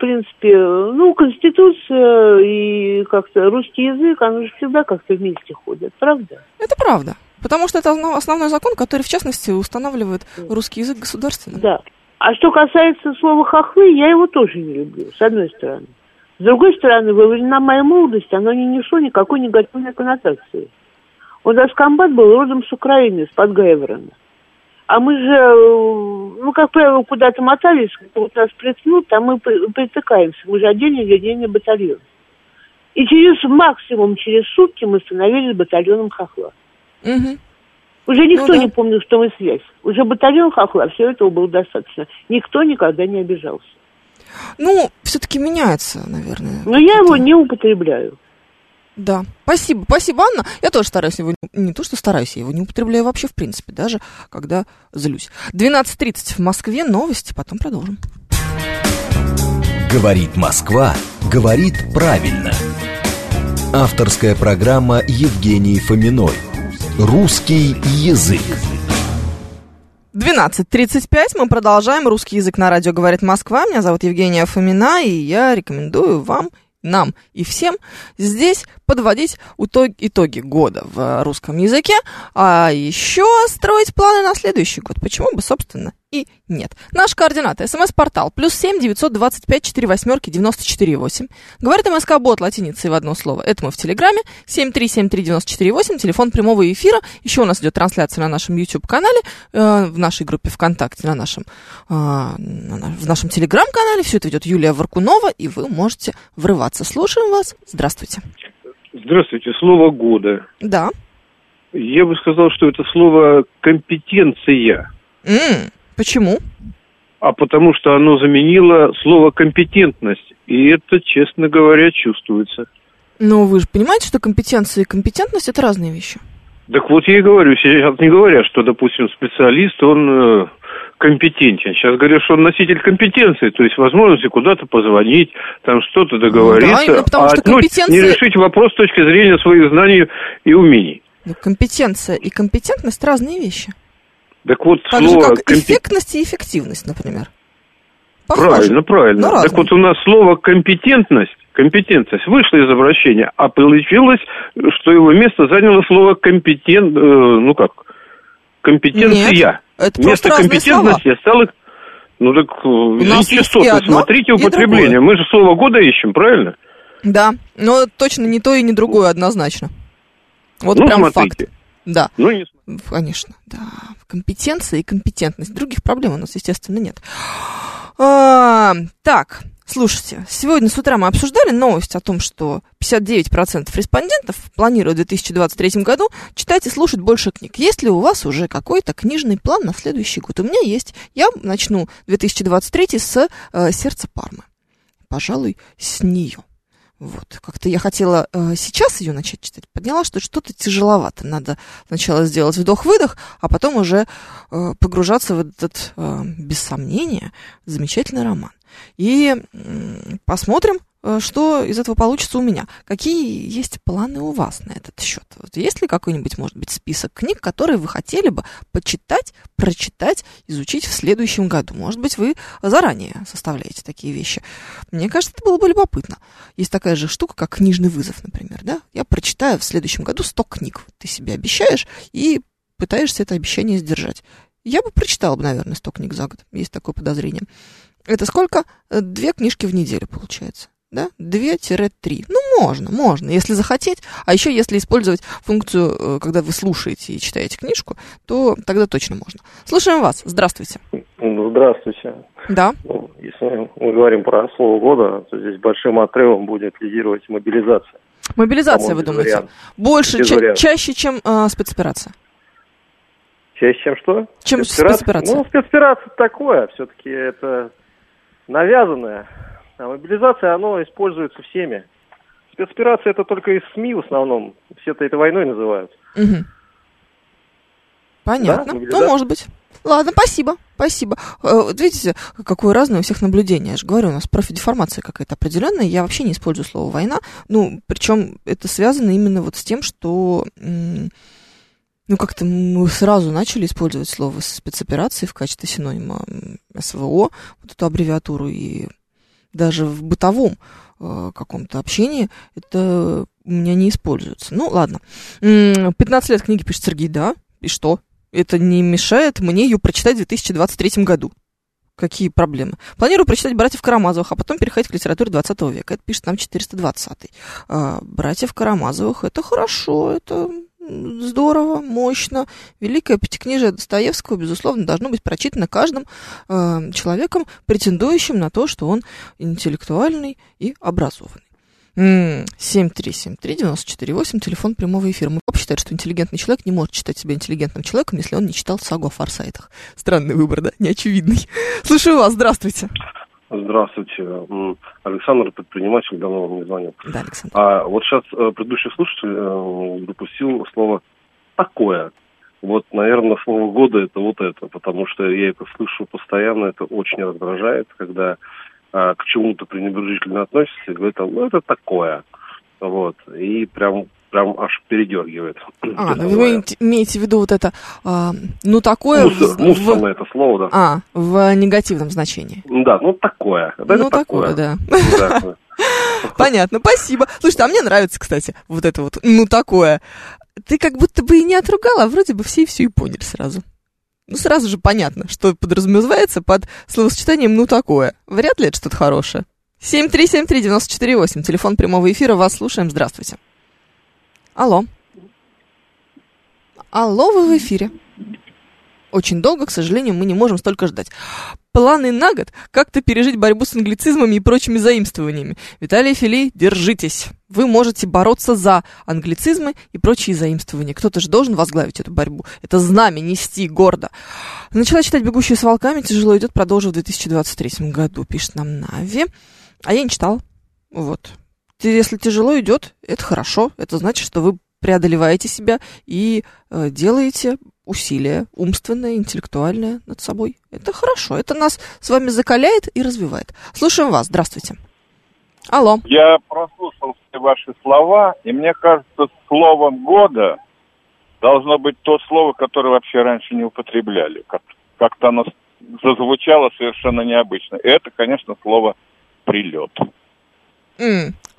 ну, Конституция и как-то русский язык, оно же всегда как-то вместе ходят, правда? Это правда, потому что это основной закон, который, в частности, устанавливает русский язык государственным. Да. А что касается слова «хохлы», я его тоже не люблю, с одной стороны. С другой стороны, во времена моей молодости оно не несло никакой негативной коннотации. У нас комбат был родом с Украины, из-под Гайворона. А мы же, ну, как правило, куда-то мотались, вот нас приткнут, а мы притыкаемся. Мы же отдельный батальон. И через сутки мы становились батальоном хохла. Угу. Уже никто не помнил, что мы связь. Уже батальон хохла, все этого было достаточно. Никто никогда не обижался. Ну, все-таки меняется, наверное. Но я его не употребляю. Да, спасибо, Анна. Я тоже стараюсь его, не то что стараюсь, я его не употребляю вообще в принципе, даже когда злюсь. 12:30 в Москве, новости, потом продолжим. Говорит Москва, говорит правильно. Авторская программа Евгении Фоминой. Русский язык. 12:35, мы продолжаем. Русский язык на радио «Говорит Москва». Меня зовут Евгения Фомина, и я рекомендую вам, нам и всем здесь подводить итоги года в русском языке, а еще строить планы на следующий год. Почему бы, собственно, и нет. Наши координаты. СМС-портал. +7 925 48 94 8. Говорит МСК-бот латиницей в одно слово. Это мы в Телеграме. 7373948. Телефон прямого эфира. Еще у нас идет трансляция на нашем YouTube-канале, в нашей группе ВКонтакте, в нашем Телеграм-канале. Все это ведет Юлия Варкунова, и вы можете врываться. Слушаем вас. Здравствуйте. Здравствуйте. Слово года. Да. Я бы сказал, что это слово компетенция. Почему? А потому что оно заменило слово «компетентность», и это, честно говоря, чувствуется. Но вы же понимаете, что компетенция и компетентность – это разные вещи. Так вот я и говорю, сейчас не говоря, что, допустим, специалист, он компетентен. Сейчас говорят, что он носитель компетенции, то есть возможности куда-то позвонить, там что-то договориться, да, потому что компетенция... не решить вопрос с точки зрения своих знаний и умений. Но компетенция и компетентность – разные вещи. Так вот, так слово же, как эффектность и эффективность, например. Похоже, правильно. Так разные. Вот у нас слово компетентность вышло из обращения, а получилось, что его место заняло слово компетенция. Нет, это просто разные компетентности слова. Стало, нечистоты. Смотрите употребление. Мы же слово года ищем, правильно? Да, но точно не то и не другое однозначно. Вот прям смотрите. Факт. Да, конечно, да. Компетенция и компетентность. Других проблем у нас, естественно, нет. Так, слушайте, сегодня с утра мы обсуждали новость о том, что 59% респондентов планируют в 2023 году читать и слушать больше книг. Есть ли у вас уже какой-то книжный план на следующий год? У меня есть. Я начну 2023 с «Сердца Пармы». Пожалуй, с нее. Вот, как-то я хотела сейчас ее начать читать, поняла, что что-то тяжеловато. Надо сначала сделать вдох-выдох, а потом уже погружаться в этот, без сомнения, замечательный роман. И посмотрим, что из этого получится у меня. Какие есть планы у вас на этот счет? Вот есть ли какой-нибудь, может быть, список книг, которые вы хотели бы почитать, прочитать, изучить в следующем году? Может быть, вы заранее составляете такие вещи. Мне кажется, это было бы любопытно. Есть такая же штука, как книжный вызов, например, да? Я прочитаю в следующем году 100 книг. Ты себе обещаешь и пытаешься это обещание сдержать. Я бы прочитала, наверное, 100 книг за год. Есть такое подозрение. Это сколько? 2 книжки в неделю получается. Да? 2-3. Можно, если захотеть. А еще если использовать функцию, когда вы слушаете и читаете книжку, то тогда точно можно. Слушаем вас. Здравствуйте. Здравствуйте. Да. Если мы говорим про слово года, то здесь большим отрывом будет лидировать мобилизация. Мобилизация, вы думаете? Вариант. Больше, чаще, чем спецоперация? Чаще, чем что? Чем спецоперация? Спецоперация такое. Все-таки это навязанное. А мобилизация, оно используется всеми. Спецоперация это только из СМИ в основном. Все-то это войной называют. Угу. Понятно. Да? Может быть. Ладно, спасибо. Вот видите, какое разное у всех наблюдение. Я же говорю, у нас профдеформация какая-то определенная. Я вообще не использую слово «война». Причем это связано именно вот с тем, что... как-то мы сразу начали использовать слово «спецоперации» в качестве синонима СВО, вот эту аббревиатуру, и даже в бытовом каком-то общении это у меня не используется. Ладно. 15 лет книги пишет Сергей, да, и что? Это не мешает мне ее прочитать в 2023 году. Какие проблемы? Планирую прочитать «Братьев Карамазовых», а потом переходить к литературе 20 века. Это пишет нам 420-й. «Братьев Карамазовых» — это хорошо, это... здорово, мощно. Великое пятикнижие Достоевского, безусловно, должно быть прочитано каждым человеком, претендующим на то, что он интеллектуальный и образованный. 7373948, телефон прямого эфира. Мы считаем, что интеллигентный человек не может считать себя интеллигентным человеком, если он не читал сагу о форсайтах. Странный выбор, да? Неочевидный. Слушаю вас, здравствуйте. Здравствуйте. Александр, предприниматель, давно вам не звонил. Да, Александр. Вот сейчас предыдущий слушатель допустил слово «такое». Вот, наверное, слово года это вот это, потому что я это слышу постоянно, это очень раздражает, когда к чему-то пренебрежительно относится и говорит, это такое. Вот. И прям прям аж передергивает. Вы имеете в виду вот это, такое... Мусор, это слово, да. В негативном значении. Да, такое. Да. Понятно, спасибо. Слушай, а мне нравится, кстати, вот это вот такое. Ты как будто бы и не отругала, а вроде бы все и все и поняли сразу. Сразу же понятно, что подразумевается под словосочетанием такое. Вряд ли это что-то хорошее. 7373948, телефон прямого эфира, вас слушаем, здравствуйте. Алло. Алло, вы в эфире. Очень долго, к сожалению, мы не можем столько ждать. Планы на год – как-то пережить борьбу с англицизмами и прочими заимствованиями. Виталий Филе, держитесь. Вы можете бороться за англицизмы и прочие заимствования. Кто-то же должен возглавить эту борьбу. Это знамя нести гордо. Начала читать «Бегущую с волками», тяжело идет, продолжу в 2023 году, пишет нам Нави. А я не читала. Вот. Если тяжело идет, это хорошо. Это значит, что вы преодолеваете себя и делаете... усилия умственное, интеллектуальное над собой. Это хорошо. Это нас с вами закаляет и развивает. Слушаем вас. Здравствуйте. Алло. Я прослушал все ваши слова, и мне кажется, словом года должно быть то слово, которое вообще раньше не употребляли. Как-то оно зазвучало совершенно необычно. И это, конечно, слово «прилет».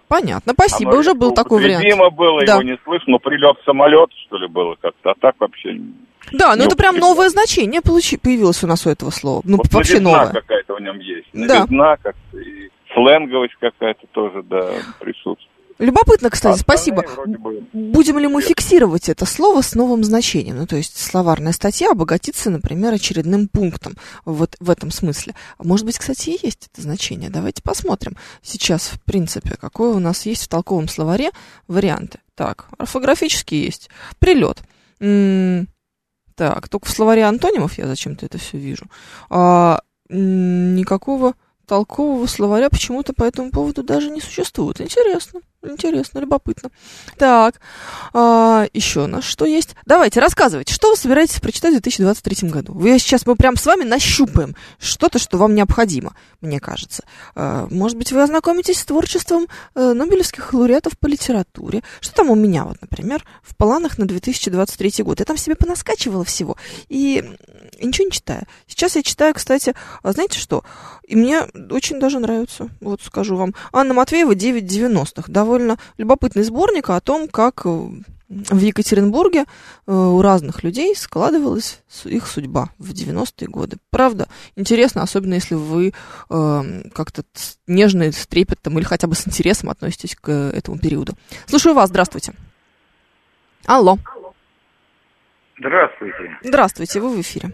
Понятно, спасибо, оно уже был такой вариант. Видимо было, да. Его не слышно, но прилет самолет, что ли, было как-то, а так вообще... Да, это прям новое значение появилось у нас у этого слова, вообще новое. Новизна какая-то в нем есть, новизна как-то, и сленговость какая-то тоже, да, присутствует. Любопытно, кстати, спасибо. Будем ли мы фиксировать это слово с новым значением? То есть словарная статья обогатится, например, очередным пунктом вот в этом смысле. Может быть, кстати, и есть это значение. Давайте посмотрим сейчас, в принципе, какое у нас есть в толковом словаре варианты. Так, орфографические есть. Прилет. Так, только в словаре антонимов я зачем-то это все вижу. Никакого... толкового словаря почему-то по этому поводу даже не существует. Интересно, любопытно. Так, еще у нас что есть? Давайте, рассказывайте, что вы собираетесь прочитать в 2023 году? Мы прям с вами нащупаем что-то, что вам необходимо, мне кажется. Может быть, вы ознакомитесь с творчеством нобелевских лауреатов по литературе. Что там у меня, например, в планах на 2023 год? Я там себе понаскачивала всего и ничего не читаю. Сейчас я читаю, кстати, знаете что? И мне очень даже нравится, скажу вам. Анна Матвеева «990-х». Довольно любопытный сборник о том, как в Екатеринбурге у разных людей складывалась их судьба в 90-е годы. Правда, интересно, особенно если вы как-то нежно, с трепетом или хотя бы с интересом относитесь к этому периоду. Слушаю вас, здравствуйте. Алло. Здравствуйте. Здравствуйте, вы в эфире.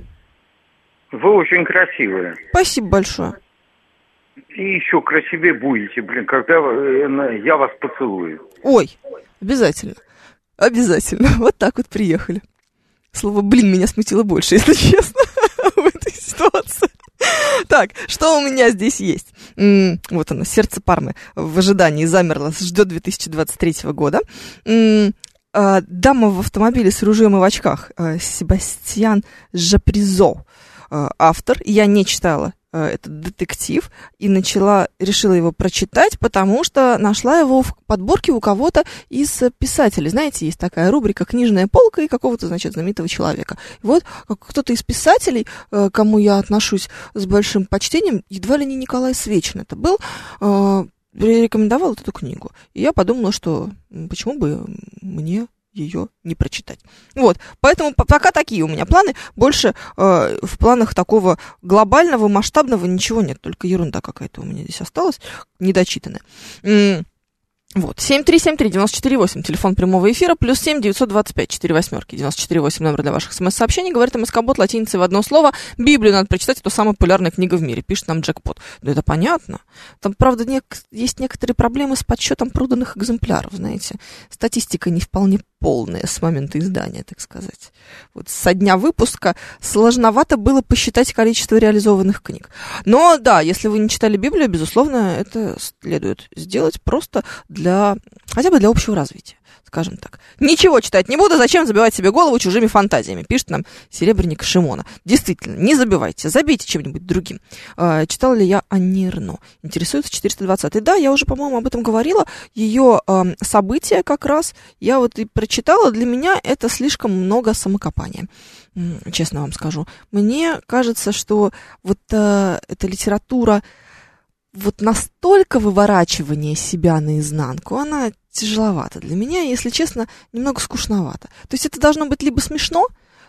Вы очень красивая. Спасибо большое. И еще красивее будете, когда я вас поцелую. Ой, обязательно. Вот так приехали. Слово «блин» меня смутило больше, если честно, в этой ситуации. Так, что у меня здесь есть? Вот оно, сердце Пармы в ожидании замерло, ждет 2023 года. Дама в автомобиле с ружьем и в очках, Себастьян Жапризо, автор. Я не читала этот детектив, и решила его прочитать, потому что нашла его в подборке у кого-то из писателей. Знаете, есть такая рубрика «Книжная полка» и какого-то, знаменитого человека. И кто-то из писателей, к кому я отношусь с большим почтением, едва ли не Николай Свечин это был, рекомендовал эту книгу. И я подумала, что почему бы мне ее не прочитать. Поэтому пока такие у меня планы. Больше в планах такого глобального, масштабного ничего нет. Только ерунда какая-то у меня здесь осталась, недочитанная. 7373948, телефон прямого эфира, плюс 7-925-48-94-8, номер для ваших смс-сообщений. Говорит МСК-бот латиницей в одно слово. Библию надо прочитать, это самая популярная книга в мире, пишет нам Джекпот. Это понятно. Там, правда, есть некоторые проблемы с подсчетом проданных экземпляров, знаете. Статистика не вполне полная с момента издания, так сказать. Со дня выпуска сложновато было посчитать количество реализованных книг. Но да, если вы не читали Библию, безусловно, это следует сделать просто хотя бы для общего развития. скажем так. Ничего читать не буду, зачем забивать себе голову чужими фантазиями, пишет нам Серебренник Шимона. Действительно, не забивайте, забейте чем-нибудь другим. Читала ли я о Нирно? Интересуется 420-й. Да, я уже, по-моему, об этом говорила. Ее события как раз я вот и прочитала. Для меня это слишком много самокопания. Честно вам скажу. Мне кажется, что вот эта литература, вот настолько выворачивание себя наизнанку, она тяжеловата для меня, если честно, немного скучновато. То есть это должно быть либо смешно,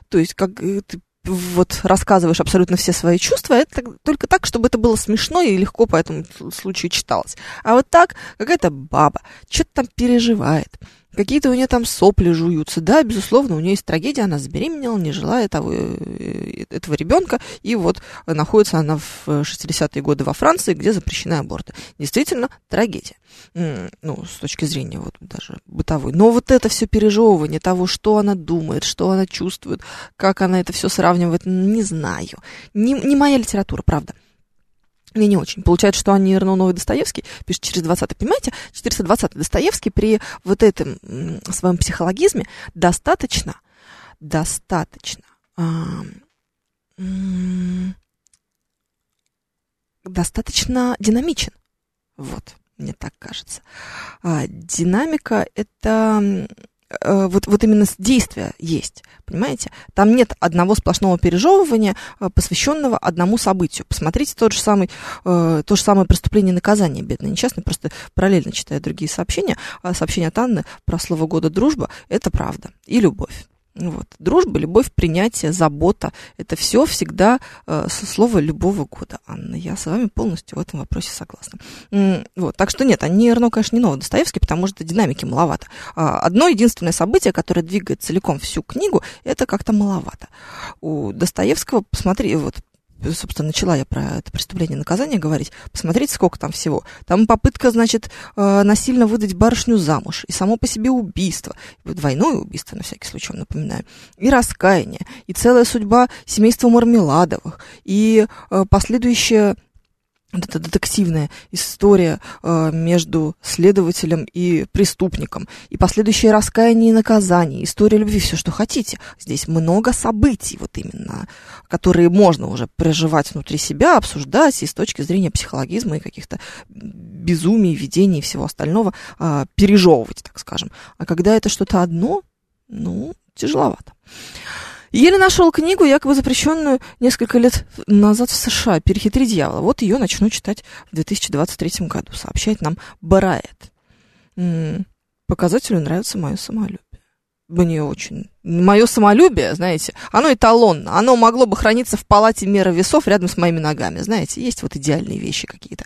то есть как ты вот рассказываешь абсолютно все свои чувства, это только так, чтобы это было смешно и легко по этому случаю читалось. А вот так какая-то баба что-то там переживает, какие-то у нее там сопли жуются. Да, безусловно, у нее есть трагедия, она забеременела, не желая этого ребенка, и вот находится она в 60-е годы во Франции, где запрещены аборты. Действительно, трагедия. Ну, с точки зрения вот даже бытовой. Но вот это все пережевывание того, что она думает, что она чувствует, как она это все сравнивает, не знаю. Не моя литература, правда. Мне не очень. Получается, что Анна Ернова новый Достоевский, пишет 420-й, понимаете, 420-й Достоевский при вот этом своем психологизме достаточно динамичен. Вот, мне так кажется. Динамика — это... Вот именно действие есть, понимаете? Там нет одного сплошного пережевывания, посвященного одному событию. Посмотрите то же самое «Преступление и наказание», бедный несчастный, просто параллельно читая другие сообщения. Сообщение от Анны про слово года «дружба» — это правда и любовь. Вот. Дружба, любовь, принятие, забота — это все всегда слово любого года, Анна. Я с вами полностью в этом вопросе согласна. Вот. Так что нет, они, Ерно, конечно, не новый Достоевский, потому что динамики маловато. Одно единственное событие, которое двигает целиком всю книгу, это как-то маловато. У Достоевского, посмотри, вот, собственно, начала я про это «Преступление и наказание» говорить. Посмотрите, сколько там всего. Там попытка, значит, насильно выдать барышню замуж. И само по себе убийство. Двойное убийство, на всякий случай, вам напоминаю. И раскаяние. И целая судьба семейства Мармеладовых. И последующая вот эта детективная история между следователем и преступником. И последующее раскаяние и наказание. История любви, все, что хотите. Здесь много событий, вот именно, которые можно уже проживать внутри себя, обсуждать и с точки зрения психологизма и каких-то безумий, видений и всего остального пережевывать, так скажем. А когда это что-то одно, ну, тяжеловато. Еле нашел книгу, якобы запрещенную несколько лет назад в США, «Перехитри дьявола». Вот ее начну читать в 2023 году, сообщает нам Бараэт. Показателю нравится мое самолюбие. Мне очень. Мое самолюбие, знаете, оно эталонно. Оно могло бы храниться в палате меры весов рядом с моими ногами. Знаете, есть вот идеальные вещи какие-то.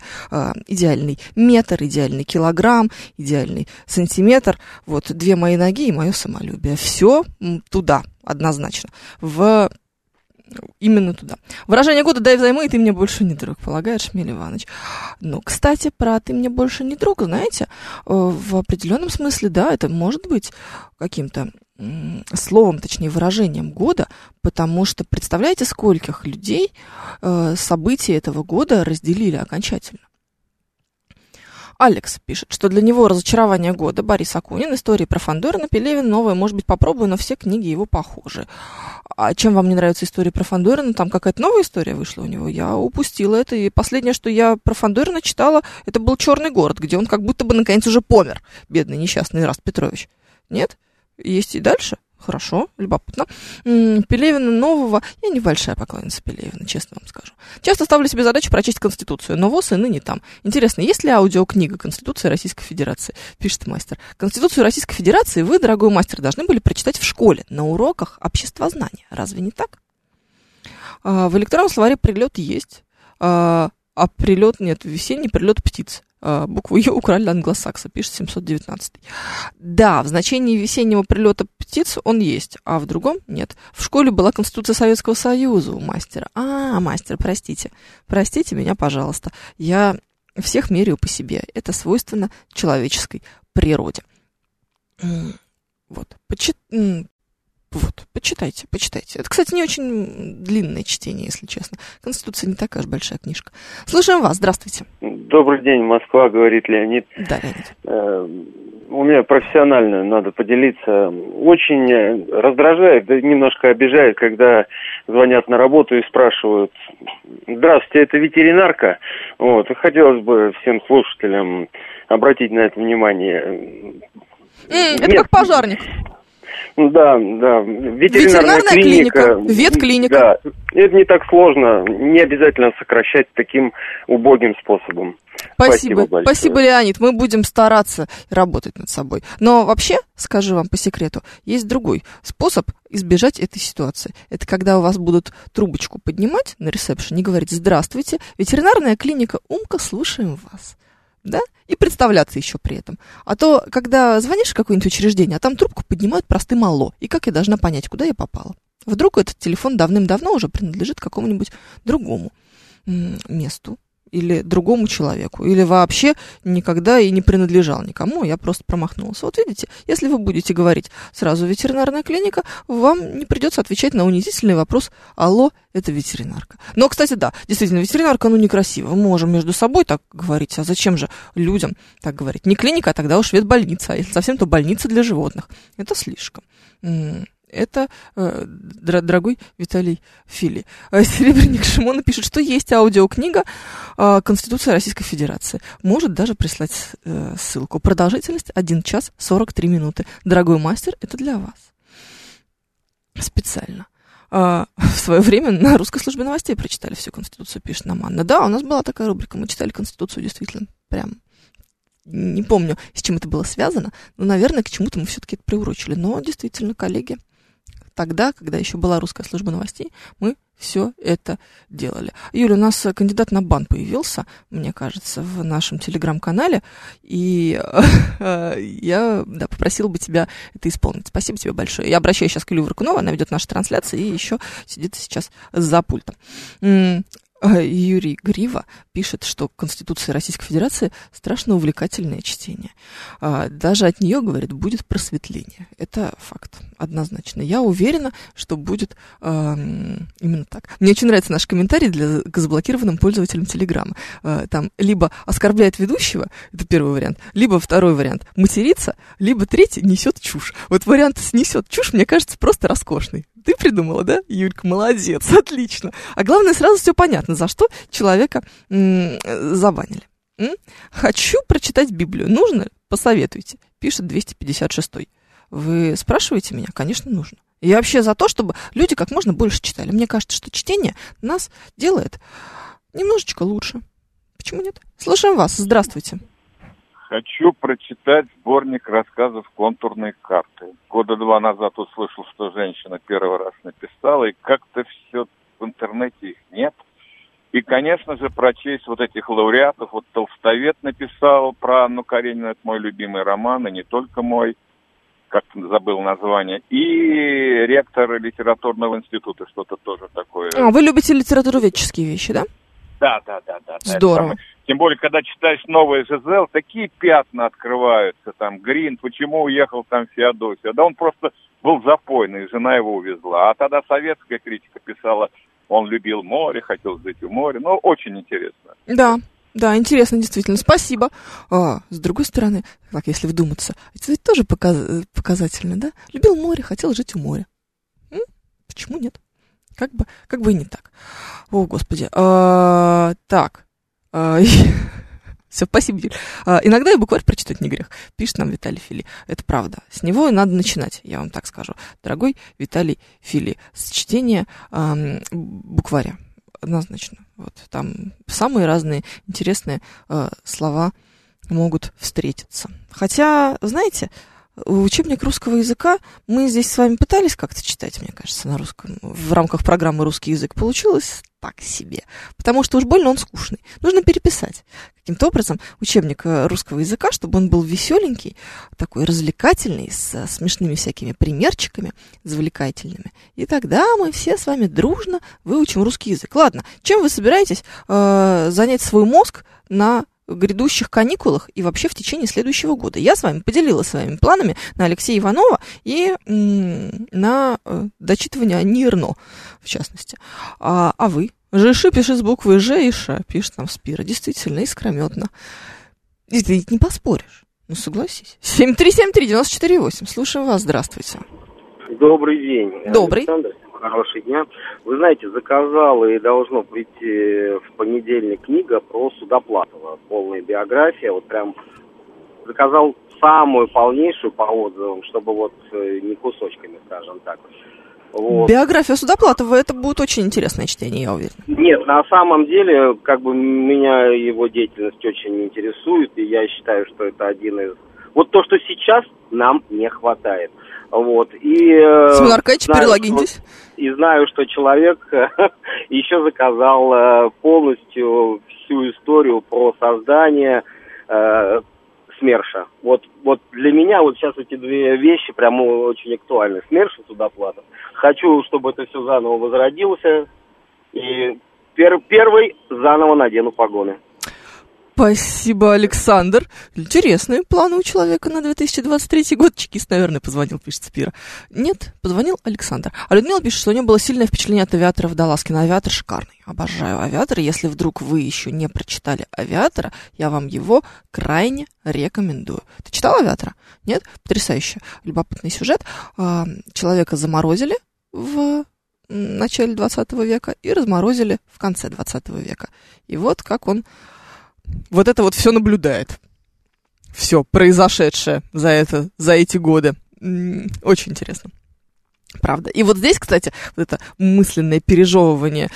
Идеальный метр, идеальный килограмм, идеальный сантиметр. Вот две мои ноги и мое самолюбие. Все туда. Однозначно. Именно туда. Выражение года «дай взаймы, и ты мне больше не друг», полагает Шмель Иванович. Ну, кстати, про «ты мне больше не друг», знаете, в определенном смысле, да, это может быть каким-то словом, точнее, выражением года, потому что представляете, скольких людей события этого года разделили окончательно. Алекс пишет, что для него разочарование года Борис Акунин, истории про Фандорина, Пелевин, новая, может быть, попробую, но все книги его похожи. А чем вам не нравится история про Фандорина? Там какая-то новая история вышла у него, я упустила это. И последнее, что я про Фандорина читала, это был «Черный город», где он как будто бы наконец уже помер, бедный несчастный Раст Петрович. Нет? Есть и дальше? Хорошо, любопытно. Пелевина нового. Я небольшая поклонница Пелевина, честно вам скажу. Часто ставлю себе задачу прочесть Конституцию, но ВОЗ и ныне там. Интересно, есть ли аудиокнига «Конституция Российской Федерации», пишет мастер. Конституцию Российской Федерации вы, дорогой мастер, должны были прочитать в школе, на уроках обществознания. Разве не так? В электронном словаре прилет есть, а прилет нет, весенний прилет птиц. Букву «Е» украли англосаксы, пишет 719. Да, в значении весеннего прилета птиц он есть, а в другом нет. В школе была Конституция Советского Союза у мастера. Мастер, простите. Простите меня, пожалуйста. Я всех меряю по себе. Это свойственно человеческой природе. Вот, почитайте. Это, кстати, не очень длинное чтение, если честно. Конституция не такая уж большая книжка. Слушаем вас, здравствуйте. Добрый день, Москва, говорит Леонид. Да, Леонид. У меня профессионально надо поделиться. Очень раздражает, да немножко обижает, когда звонят на работу и спрашивают: здравствуйте, это ветеринарка? Вот. И хотелось бы всем слушателям обратить на это внимание. Это нет, как пожарник. Да, да. Ветеринарная клиника. Ветклиника. Да. Это не так сложно. Не обязательно сокращать таким убогим способом. Спасибо. Спасибо, Леонид. Мы будем стараться работать над собой. Но вообще, скажу вам по секрету, есть другой способ избежать этой ситуации. Это когда у вас будут трубочку поднимать на ресепшн и говорить: здравствуйте, ветеринарная клиника Умка, слушаем вас. Да? И представляться еще при этом. А то, когда звонишь в какое-нибудь учреждение, а там трубку поднимают простым алло. И как я должна понять, куда я попала? Вдруг этот телефон давным-давно уже принадлежит какому-нибудь другому месту или другому человеку, или вообще никогда и не принадлежал никому, я просто промахнулась. Вот видите, если вы будете говорить сразу ветеринарная клиника, вам не придется отвечать на унизительный вопрос: алло, это ветеринарка. Но, кстати, да, действительно, ветеринарка, ну, некрасиво. Мы можем между собой так говорить, а зачем же людям так говорить? Не клиника, а тогда уж ветбольница, а если совсем, то больница для животных. Это слишком. Это дорогой Виталий Филе. Серебренник Шимон пишет, что есть аудиокнига «Конституция Российской Федерации». Может даже прислать ссылку. Продолжительность 1 час 43 минуты. Дорогой мастер, это для вас. Специально. В свое время на русской службе новостей прочитали всю Конституцию, пишет нам Анна. Да, у нас была такая рубрика. Мы читали Конституцию действительно прям. Не помню, с чем это было связано, но, наверное, к чему-то мы все-таки это приурочили. Но действительно, коллеги, тогда, когда еще была русская служба новостей, мы все это делали. Юля, у нас кандидат на бан появился, мне кажется, в нашем телеграм-канале, и я попросила бы тебя это исполнить. Спасибо тебе большое. Я обращаюсь сейчас к Юлии Варкуновой, она ведет нашу трансляцию и еще сидит сейчас за пультом. Юрий Грива пишет, что Конституция Российской Федерации страшно увлекательное чтение. Даже от нее, говорит, будет просветление. Это факт, однозначно. Я уверена, что будет именно так. Мне очень нравится наш комментарий к заблокированным пользователям Телеграма. Там либо оскорбляет ведущего, это первый вариант, либо второй вариант матерится, либо третий несет чушь. Вот вариант «несет чушь», мне кажется, просто роскошный. Ты придумала, да, Юлька? Молодец, отлично. А главное, сразу все понятно, за что человека забанили. Хочу прочитать Библию. Нужно? Посоветуйте. Пишет 256-й. Вы спрашиваете меня? Конечно, нужно. Я вообще за то, чтобы люди как можно больше читали. Мне кажется, что чтение нас делает немножечко лучше. Почему нет? Слушаем вас. Здравствуйте. Хочу прочитать сборник рассказов «Контурные карты». Года два назад услышал, что женщина первый раз написала, и как-то все в интернете их нет. И, конечно же, прочесть вот этих лауреатов. Вот Толстовед написал про Анну Каренину, это мой любимый роман, и не только мой, как-то забыл название. И ректор литературного института, что-то тоже такое. А, вы любите литературоведческие вещи, да? Да. Здорово. Тем более, когда читаешь новое «Жизель», такие пятна открываются, там, Грин, почему уехал там Феодосия. Да он просто был запойный, жена его увезла. А тогда советская критика писала, он любил море, хотел жить у моря. Ну, очень интересно. Да, интересно, действительно. Спасибо. С другой стороны, так, если вдуматься, это ведь тоже показательно, да? Любил море, хотел жить у моря. Почему нет? Как бы и не так. О, Господи. Так. Все, спасибо, Юль. Иногда и букварь прочитать не грех, пишет нам Виталий Филе. Это правда. С него надо начинать, я вам так скажу. Дорогой Виталий Филе, с чтения букваря. Однозначно. Вот там самые разные интересные слова могут встретиться. Хотя, знаете, учебник русского языка мы здесь с вами пытались как-то читать, мне кажется, на русском, в рамках программы «Русский язык». Получилось так себе, потому что уж больно он скучный. Нужно переписать каким-то образом учебник русского языка, чтобы он был веселенький, такой развлекательный, со смешными всякими примерчиками, завлекательными. И тогда мы все с вами дружно выучим русский язык. Ладно, чем вы собираетесь занять свой мозг на грядущих каникулах и вообще в течение следующего года? Я с вами поделилась своими планами на Алексея Иванова и на дочитывание Нирно, в частности. А вы, Жиши пиши с буквы Ж и Ш, пишет нам Спира. Действительно, искрометно. И ты ведь не поспоришь. Ну, согласись. 7373948. Слушаем вас. Здравствуйте. Добрый день. Добрый. Александр, хорошего дня. Вы знаете, заказала и должно прийти в понедельник книга про Судоплатова. Полная биография. Вот прям заказал самую полнейшую по отзывам, чтобы вот не кусочками, скажем так. Вот. Биография Судоплатова, это будет очень интересное чтение, я уверен. Нет, на самом деле, как бы меня его деятельность очень интересует, и я считаю, что это один из... Вот то, что сейчас нам не хватает. Вот. И, Семен Аркадьевич, перелогиньтесь. И знаю, что человек еще заказал полностью всю историю про создание СМЕРШа. Вот для меня вот сейчас эти две вещи прям очень актуальны. СМЕРШ и Судоплатов. Хочу, чтобы это все заново возродился. И первый заново надену погоны. Спасибо, Александр. Интересные планы у человека на 2023 год. Чекист, наверное, позвонил, пишет Спира. Нет, позвонил Александр. А Людмила пишет, что у нее было сильное впечатление от «Авиатора» Водолазкина. «Авиатор» шикарный. Обожаю «Авиатора». Если вдруг вы еще не прочитали «Авиатора», я вам его крайне рекомендую. Ты читал «Авиатора»? Нет? Потрясающе. Любопытный сюжет. Человека заморозили в начале 20 века и разморозили в конце 20 века. И вот как он... Вот это вот все наблюдает. Все произошедшее за эти годы. Очень интересно. Правда. И вот здесь, кстати, вот это мысленное пережевывание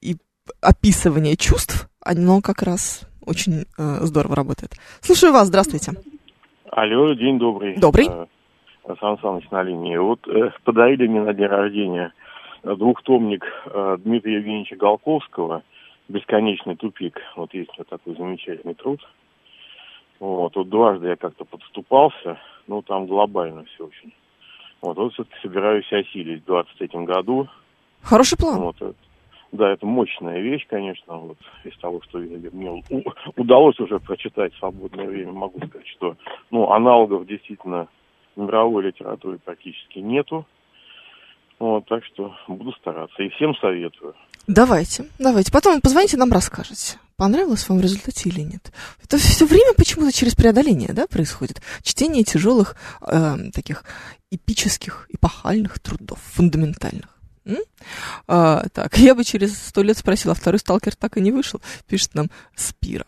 и описывание чувств, оно как раз очень здорово работает. Слушаю вас. Здравствуйте. Алло, день добрый. Добрый. Сан Саныч на линии. Вот подарили мне на день рождения двухтомник Дмитрия Евгеньевича Голковского «Бесконечный тупик». Вот есть вот такой замечательный труд. Вот, вот дважды я как-то подступался, но там глобально все очень. Вот все-таки собираюсь осилить в 2023 году. Хороший план. Вот, да, это мощная вещь, конечно. Вот, из того, что мне удалось уже прочитать в свободное время, могу сказать, что аналогов действительно мировой литературы практически нету. Вот, так что буду стараться. И всем советую. Давайте. Потом позвоните, нам расскажете, понравилось вам в результате или нет. Это все время почему-то через преодоление, да, происходит. Чтение тяжелых, таких эпических, эпохальных трудов, фундаментальных. Так, я бы через 100 лет спросила, а второй «Сталкер» так и не вышел, пишет нам Спира.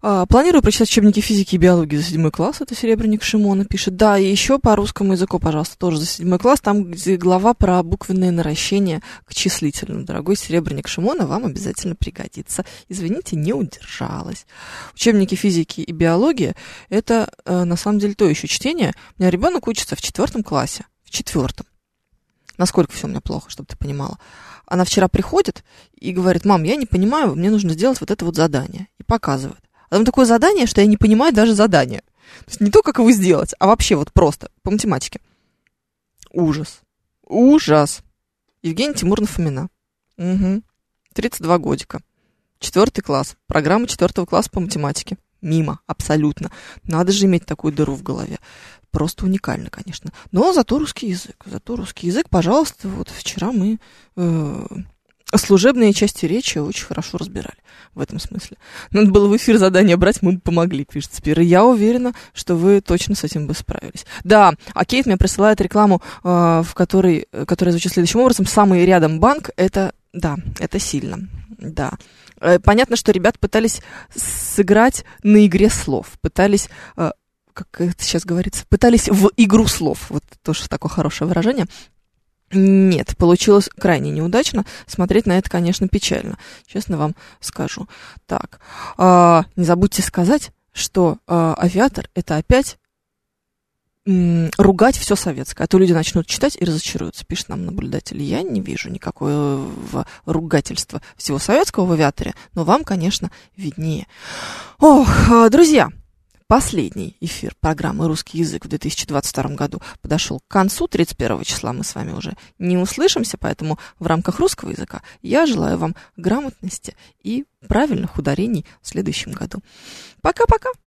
Планирую прочитать учебники физики и биологии за 7 класс, это Серебренник Шимона пишет. Да, и еще по русскому языку, пожалуйста, тоже за 7 класс, там где глава про буквенные наращения к числительным. Дорогой Серебренник Шимона, вам обязательно пригодится. Извините, не удержалась. Учебники физики и биологии, это на самом деле то еще чтение. У меня ребенок учится в 4 классе, Насколько все у меня плохо, чтобы ты понимала. Она вчера приходит и говорит: мам, я не понимаю, мне нужно сделать вот это вот задание. И показывает. А там такое задание, что я не понимаю даже задание. То есть не то, как его сделать, а вообще вот просто по математике. Ужас. Евгения Тимуровна Фомина. 32 годика. 4 класс. Программа 4 класса по математике. Мимо, абсолютно. Надо же иметь такую дыру в голове. Просто уникально, конечно. Но зато русский язык. Пожалуйста, вот вчера мы служебные части речи очень хорошо разбирали в этом смысле. Надо было в эфир задание брать, мы бы помогли, пишет Спира. Я уверена, что вы точно с этим бы справились. Да, а Кейт мне присылает рекламу, которая звучит следующим образом. Самый рядом банк, это сильно, да. Понятно, что ребят пытались сыграть на игре слов, пытались в игру слов. Вот тоже такое хорошее выражение. Нет, получилось крайне неудачно. Смотреть на это, конечно, печально. Честно вам скажу. Так, не забудьте сказать, что «Авиатор» — это опять ругать все советское. А то люди начнут читать и разочаруются, пишет нам наблюдатель. Я не вижу никакого ругательства всего советского в «Авиаторе», но вам, конечно, виднее. Ох, друзья! Последний эфир программы «Русский язык» в 2022 году подошел к концу. 31 числа мы с вами уже не услышимся, поэтому в рамках русского языка я желаю вам грамотности и правильных ударений в следующем году. Пока-пока!